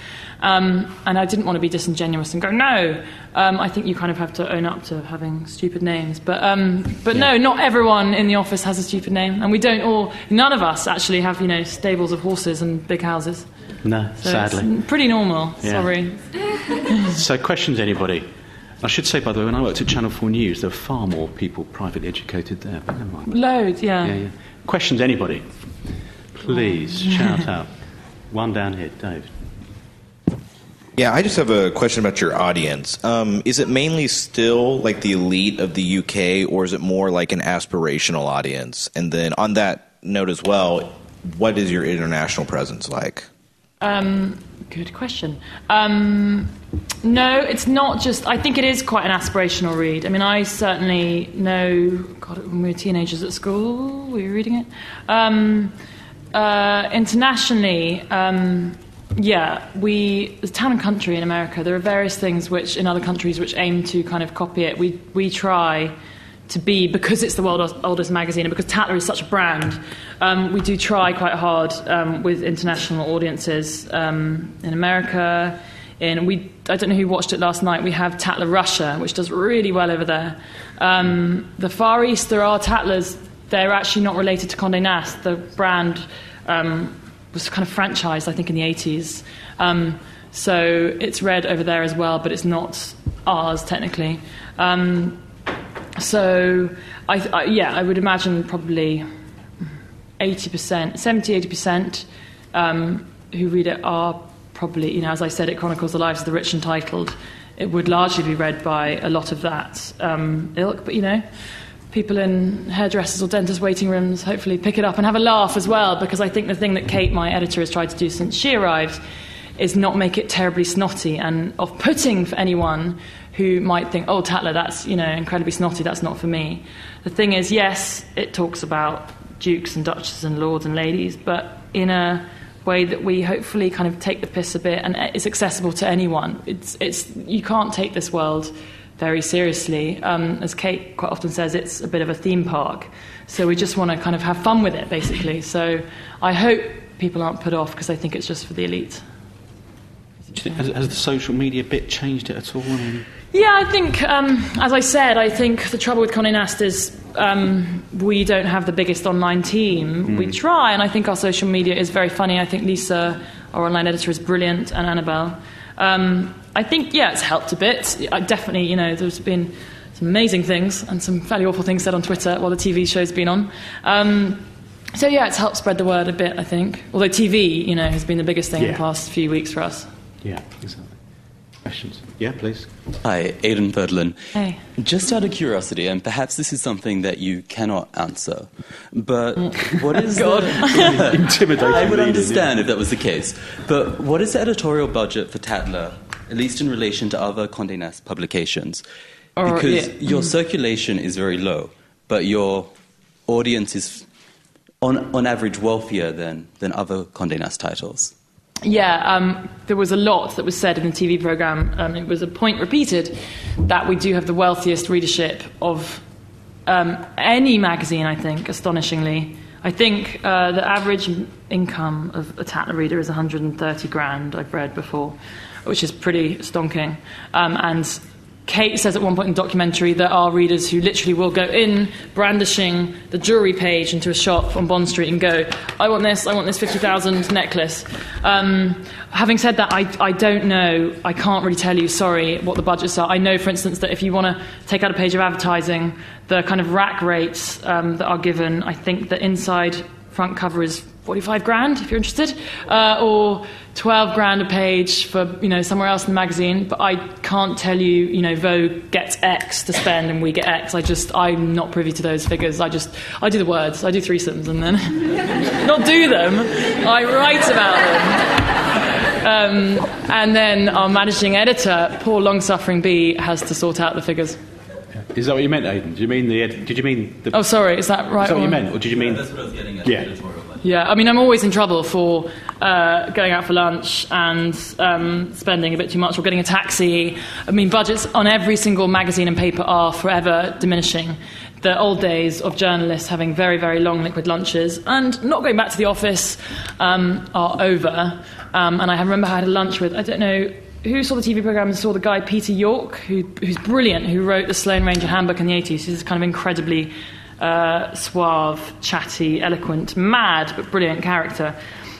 Um, and I didn't want to be disingenuous and go, no. Um, I think you kind of have to own up to having stupid names. But um, but yeah. no, not everyone in the office has a stupid name, and we don't all, none of us actually have, you know, stables of horses and big houses. No, so sadly. It's pretty normal, yeah. Sorry. So questions, anybody? I should say, by the way, when I worked at Channel four News, there were far more people privately educated there, but never mind. Loads, yeah. Yeah, yeah. Questions, anybody? Please, shout out. One down here, Dave. Yeah, I just have a question about your audience. Um, is it mainly still like the elite of the U K, or is it more like an aspirational audience? And then on that note as well, what is your international presence like? Um, good question. Um, no, it's not just... I think it is quite an aspirational read. I mean, I certainly know... God, when we were teenagers at school, we were reading it. Um, uh, internationally, um, yeah, we... The Town and Country in America, there are various things which in other countries which aim to kind of copy it. We, we try... to be, because it's the world's oldest magazine and because Tatler is such a brand, um, we do try quite hard um, with international audiences um, in America. In we, I don't know who watched it last night, we have Tatler Russia, which does really well over there. Um, the Far East, there are Tatlers, they're actually not related to Condé Nast. The brand um, was kind of franchised, I think, in the eighties. Um, so it's read over there as well, but it's not ours, technically. Um, So, I, I, yeah, I would imagine probably eighty percent, seventy, eighty percent um, who read it are probably, you know, as I said, it chronicles the lives of the rich and titled. It would largely be read by a lot of that um, ilk, but, you know, people in hairdressers or dentists' waiting rooms hopefully pick it up and have a laugh as well, because I think the thing that Kate, my editor, has tried to do since she arrived is not make it terribly snotty and off-putting for anyone who might think, oh, Tatler, that's, you know, incredibly snotty, that's not for me. The thing is, yes, it talks about dukes and duchesses and lords and ladies, but in a way that we hopefully kind of take the piss a bit, and it's accessible to anyone. It's, it's, you can't take this world very seriously. Um, as Kate quite often says, it's a bit of a theme park. So we just want to kind of have fun with it, basically. So I hope people aren't put off, because I think it's just for the elite. Do you think, has the social media bit changed it at all? I mean... Yeah, I think, um, as I said, I think the trouble with Condé Nast is um, we don't have the biggest online team. Mm. We try, and I think our social media is very funny. I think Lisa, our online editor, is brilliant, and Annabelle. Um, I think, yeah, it's helped a bit. I definitely, you know, there's been some amazing things and some fairly awful things said on Twitter while the T V show's been on. Um, so, yeah, it's helped spread the word a bit, I think. Although T V, you know, has been the biggest thing yeah. in the past few weeks for us. Yeah, exactly. Questions? Yeah, please. Hi, Aidan Ferdlin. Hey. Just out of curiosity, and perhaps this is something that you cannot answer, but mm. what is... God. The... Intimidating. I would understand if that was the case. But what is the editorial budget for Tatler, at least in relation to other Condé Nast publications? Or, because yeah. your mm. circulation is very low, but your audience is, on, on average, wealthier than, than other Condé Nast titles. Yeah, um, there was a lot that was said in the T V programme, and it was a point repeated that we do have the wealthiest readership of um, any magazine, I think, astonishingly. I think uh, the average income of a Tatler reader is one hundred thirty grand, I've read before, which is pretty stonking. Um, and Kate says at one point in the documentary there are readers who literally will go in brandishing the jewellery page into a shop on Bond Street and go, I want this, I want this fifty thousand necklace. Um, having said that, I, I don't know, I can't really tell you, sorry, what the budgets are. I know, for instance, that if you want to take out a page of advertising, the kind of rack rates um, that are given, I think the inside front cover is forty-five grand, if you're interested, uh, or twelve grand a page for, you know, somewhere else in the magazine. But I can't tell you, you know, Vogue gets X to spend and we get X. I just, I'm not privy to those figures. I just, I do the words. I do threesomes and then... not do them. I write about them. Um, and then our managing editor, poor long-suffering B, has to sort out the figures. Is that what you meant, Aidan? Do you mean the... Ed- did you mean the... Oh, sorry, is that right? Is that what you meant, or did you mean... Yeah, that's what I was getting at. Yeah. Editorial. Yeah, I mean, I'm always in trouble for uh, going out for lunch and um, spending a bit too much or getting a taxi. I mean, budgets on every single magazine and paper are forever diminishing. The old days of journalists having very, very long liquid lunches and not going back to the office um, are over. Um, and I remember I had a lunch with, I don't know... Who saw the T V programme and saw the guy, Peter York, who, who's brilliant, who wrote The Sloane Ranger Handbook in the eighties. He's this kind of incredibly uh, suave, chatty, eloquent, mad but brilliant character.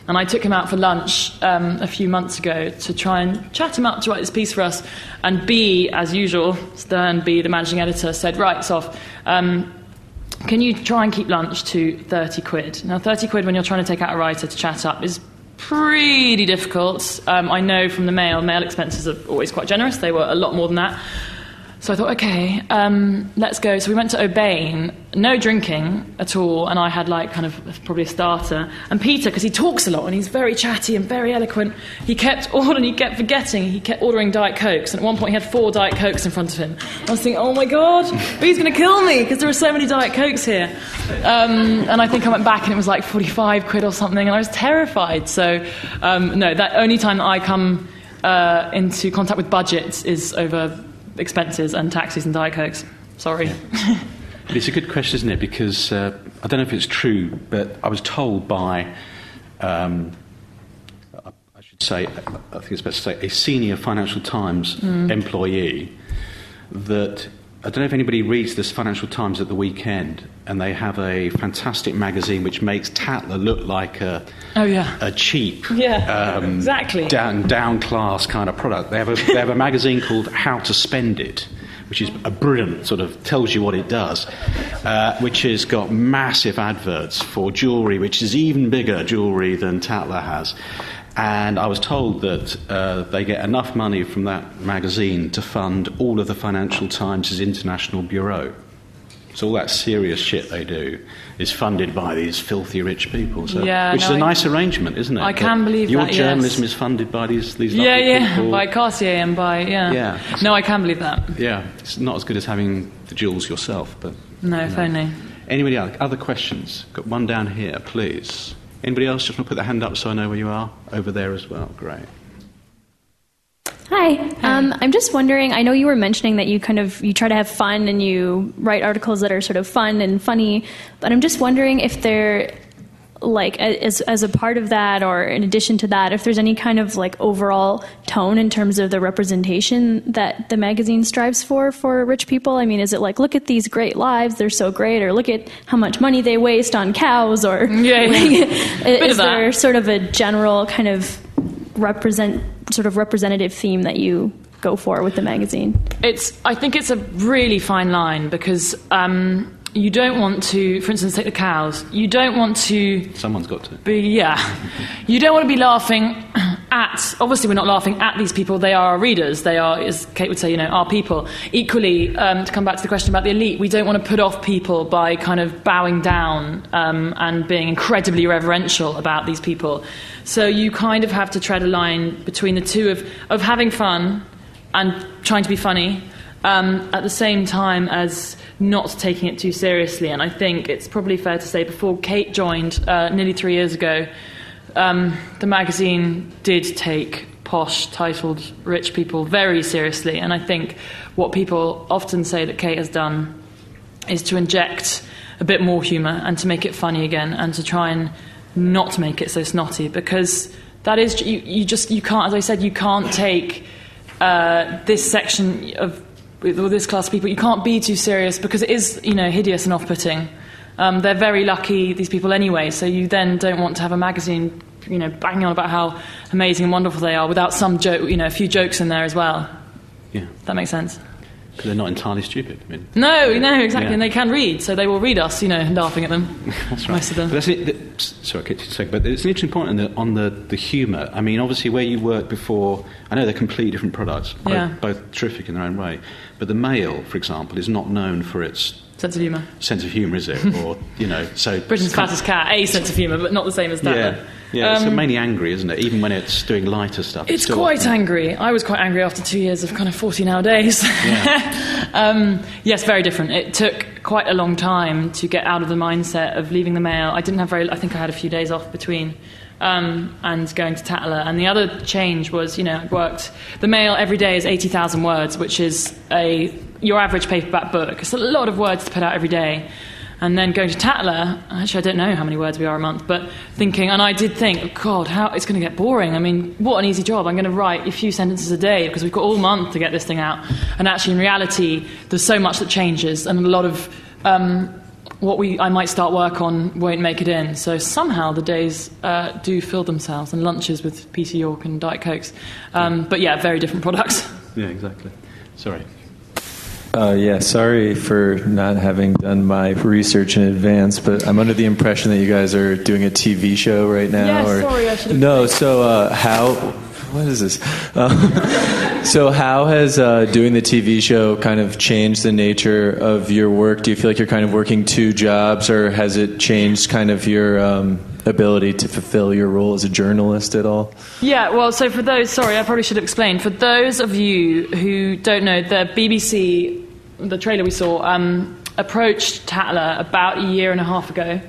And I took him out for lunch um, a few months ago to try and chat him up to write this piece for us. And B, as usual, Stern B, the managing editor, said, right, Soph, um, can you try and keep lunch to thirty quid? Now, thirty quid when you're trying to take out a writer to chat up is... pretty difficult. Um, I know from the Mail, Mail expenses are always quite generous. They were a lot more than that. So I thought, OK, um, let's go. So we went to O'Bain, no drinking at all, and I had, like, kind of probably a starter. And Peter, because he talks a lot and he's very chatty and very eloquent, he kept ordering, he kept forgetting, he kept ordering Diet Cokes. And at one point he had four Diet Cokes in front of him. I was thinking, oh, my God, B's going to kill me because there are so many Diet Cokes here. Um, and I think I went back and it was, like, forty-five quid or something, and I was terrified. So, um, no, that only time that I come uh, into contact with budgets is over... expenses and taxis and Diet Cokes. Sorry. Yeah. It's a good question, isn't it? Because uh, I don't know if it's true, but I was told by, um, I should say, I think it's best to say, a senior Financial Times mm. employee that, I don't know if anybody reads this Financial Times at the weekend, and they have a fantastic magazine which makes Tatler look like a oh, yeah. a cheap, yeah, um, exactly down down class kind of product. They have a they have a magazine called How to Spend It, which is a brilliant sort of tells you what it does, uh, which has got massive adverts for jewellery, which is even bigger jewellery than Tatler has. And I was told that uh, they get enough money from that magazine to fund all of the Financial Times' international bureau. So all that serious shit they do is funded by these filthy rich people. So, yeah, which no, is a nice I, arrangement, isn't it? I can believe your that, Your journalism yes. is funded by these, these lovely yeah, yeah, people. By Cartier and by, yeah. yeah. No, I can believe that. Yeah, it's not as good as having the jewels yourself, but... No, if only. Anybody else? Other questions? Got one down here, please. Anybody else? Just want to put their hand up so I know where you are. Over there as well. Great. Hi. Um, I'm just wondering, I know you were mentioning that you kind of, you try to have fun and you write articles that are sort of fun and funny, but I'm just wondering if there, like, as, as a part of that or in addition to that, if there's any kind of, like, overall tone in terms of the representation that the magazine strives for for rich people? I mean, is it like, look at these great lives, they're so great, or look at how much money they waste on cows, or... Yeah, yeah. Is there sort of a general kind of... represent sort of representative theme that you go for with the magazine? It's I think it's a really fine line because um, you don't want to, for instance, take the cows. You don't want to. Someone's got to. Be, yeah, you don't want to be laughing at. Obviously, we're not laughing at these people. They are our readers. They are, as Kate would say, you know, our people. Equally, um, to come back to the question about the elite, we don't want to put off people by kind of bowing down um, and being incredibly reverential about these people. So you kind of have to tread a line between the two of, of having fun and trying to be funny um, at the same time as not taking it too seriously. And I think it's probably fair to say before Kate joined uh, nearly three years ago, um, the magazine did take posh, titled rich people very seriously. And I think what people often say that Kate has done is to inject a bit more humour and to make it funny again and to try and not make it so snotty, because that is you, you just you can't, as I said, you can't take uh, this section of or this class of people, you can't be too serious because it is, you know, hideous and off-putting. Um, they're very lucky, these people, anyway, so you then don't want to have a magazine, you know, banging on about how amazing and wonderful they are without some joke, you know, a few jokes in there as well. Yeah, that makes sense. Because they're not entirely stupid. I mean, no, no, exactly. Yeah. And they can read, so they will read us, you know, laughing at them. That's right. Most of them. That's it, the, sorry, Kate, just a second. But it's an interesting point on the, on the, the humour. I mean, obviously, where you worked before, I know they're completely different products, both, yeah. both terrific in their own way. But the Mail, for example, is not known for its... Sense of humour. Sense of humour, is it? Or, you know, so... Britain's fattest cat, a sense of humour, but not the same as that. Yeah. Yeah, um, so mainly angry, isn't it? Even when it's doing lighter stuff. It's, it's still, quite yeah. angry. I was quite angry after two years of kind of fourteen-hour days. Yeah. um, yes, very different. It took quite a long time to get out of the mindset of leaving the Mail. I didn't have very... I think I had a few days off between um, and going to Tatler. And the other change was, you know, I worked... The Mail every day is eighty thousand words, which is a your average paperback book. It's a lot of words to put out every day. And then going to Tatler, actually I don't know how many words we are a month, but thinking, and I did think, oh God, how it's going to get boring. I mean, what an easy job. I'm going to write a few sentences a day because we've got all month to get this thing out. And actually, in reality, there's so much that changes, and a lot of um, what we I might start work on won't make it in. So somehow the days uh, do fill themselves, and lunches with Peter York and Diet Cokes. Um, but yeah, very different products. Yeah, exactly. Sorry. Uh, yeah, sorry for not having done my research in advance, but I'm under the impression that you guys are doing a T V show right now. Yeah, or, sorry, I should have... No, so uh, how... What is this? Uh, so how has uh, doing the T V show kind of changed the nature of your work? Do you feel like you're kind of working two jobs, or has it changed kind of your... Um, ability to fulfill your role as a journalist at all? Yeah, well, so for those, sorry, I probably should explain. For those of you who don't know, the B B C, the trailer we saw, um, approached Tatler about a year and a half ago.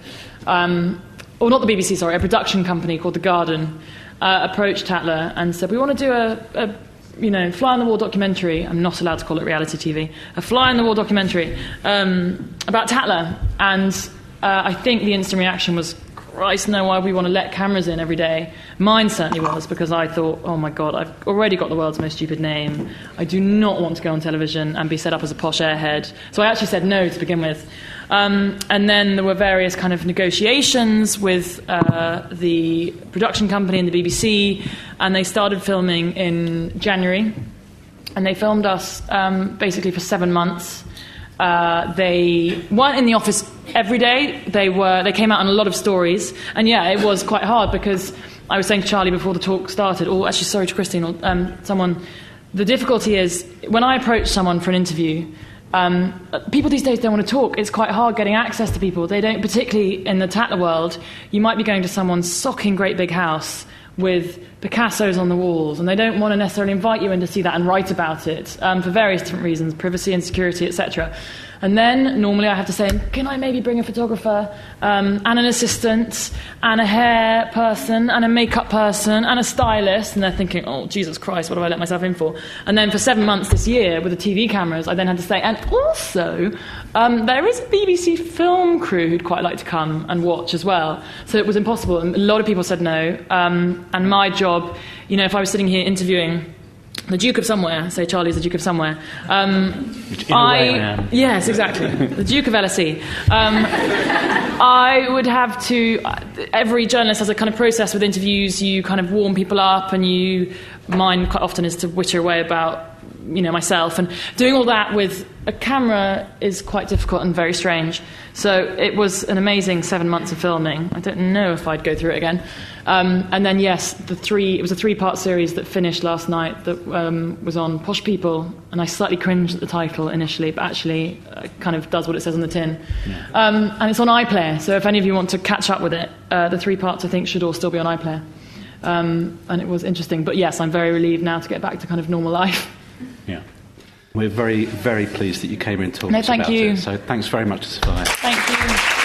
Um, or not the B B C, sorry, a production company called The Garden uh, approached Tatler and said, we want to do a... a you know, fly-on-the-wall documentary, I'm not allowed to call it reality T V, a fly-on-the-wall documentary um, about Tatler. And uh, I think the instant reaction was, Christ, no, why we want to let cameras in every day. Mine certainly was, because I thought, oh my God, I've already got the world's most stupid name. I do not want to go on television and be set up as a posh airhead. So I actually said no to begin with. Um, and then there were various kind of negotiations with uh, the production company and the B B C, and they started filming in January. and they filmed us um, basically for seven months. Uh, they weren't in the office every day. They were. They came out on a lot of stories, and yeah, it was quite hard because I was saying to Charlie before the talk started, or actually, sorry, to Christine or um, someone. The difficulty is when I approach someone for an interview. Um, people these days don't want to talk. It's quite hard getting access to people. They don't, particularly in the Tatler world. You might be going to someone's socking great big house with Picassos on the walls, and they don't want to necessarily invite you in to see that and write about it um, for various different reasons, privacy and security, et cetera. And then normally I have to say, can I maybe bring a photographer um, and an assistant and a hair person and a makeup person and a stylist? And they're thinking, oh, Jesus Christ, what have I let myself in for? And then for seven months this year with the T V cameras, I then had to say, and also um, there is a B B C film crew who'd quite like to come and watch as well. So it was impossible. And a lot of people said no. Um, and my job, you know, if I was sitting here interviewing the Duke of Somewhere, say Charlie's the Duke of Somewhere. Um, In a I, way I am. Yes, exactly. The Duke of L S E. Um, I would have to... Every journalist has a kind of process with interviews. You kind of warm people up, and you... Mine quite often is to witter away about, you know, myself. And doing all that with a camera is quite difficult and very strange. So it was an amazing seven months of filming. I don't know if I'd go through it again. Um, and then, yes, the three, it was a three-part series that finished last night that um, was on Posh People, and I slightly cringed at the title initially, but actually uh, kind of does what it says on the tin. Yeah. Um, and it's on iPlayer, so if any of you want to catch up with it, uh, the three parts, I think, should all still be on iPlayer. Um, and it was interesting. But, yes, I'm very relieved now to get back to kind of normal life. Yeah. We're very, very pleased that you came and talked no, about you. it. So thanks very much to Sophia. Thank you.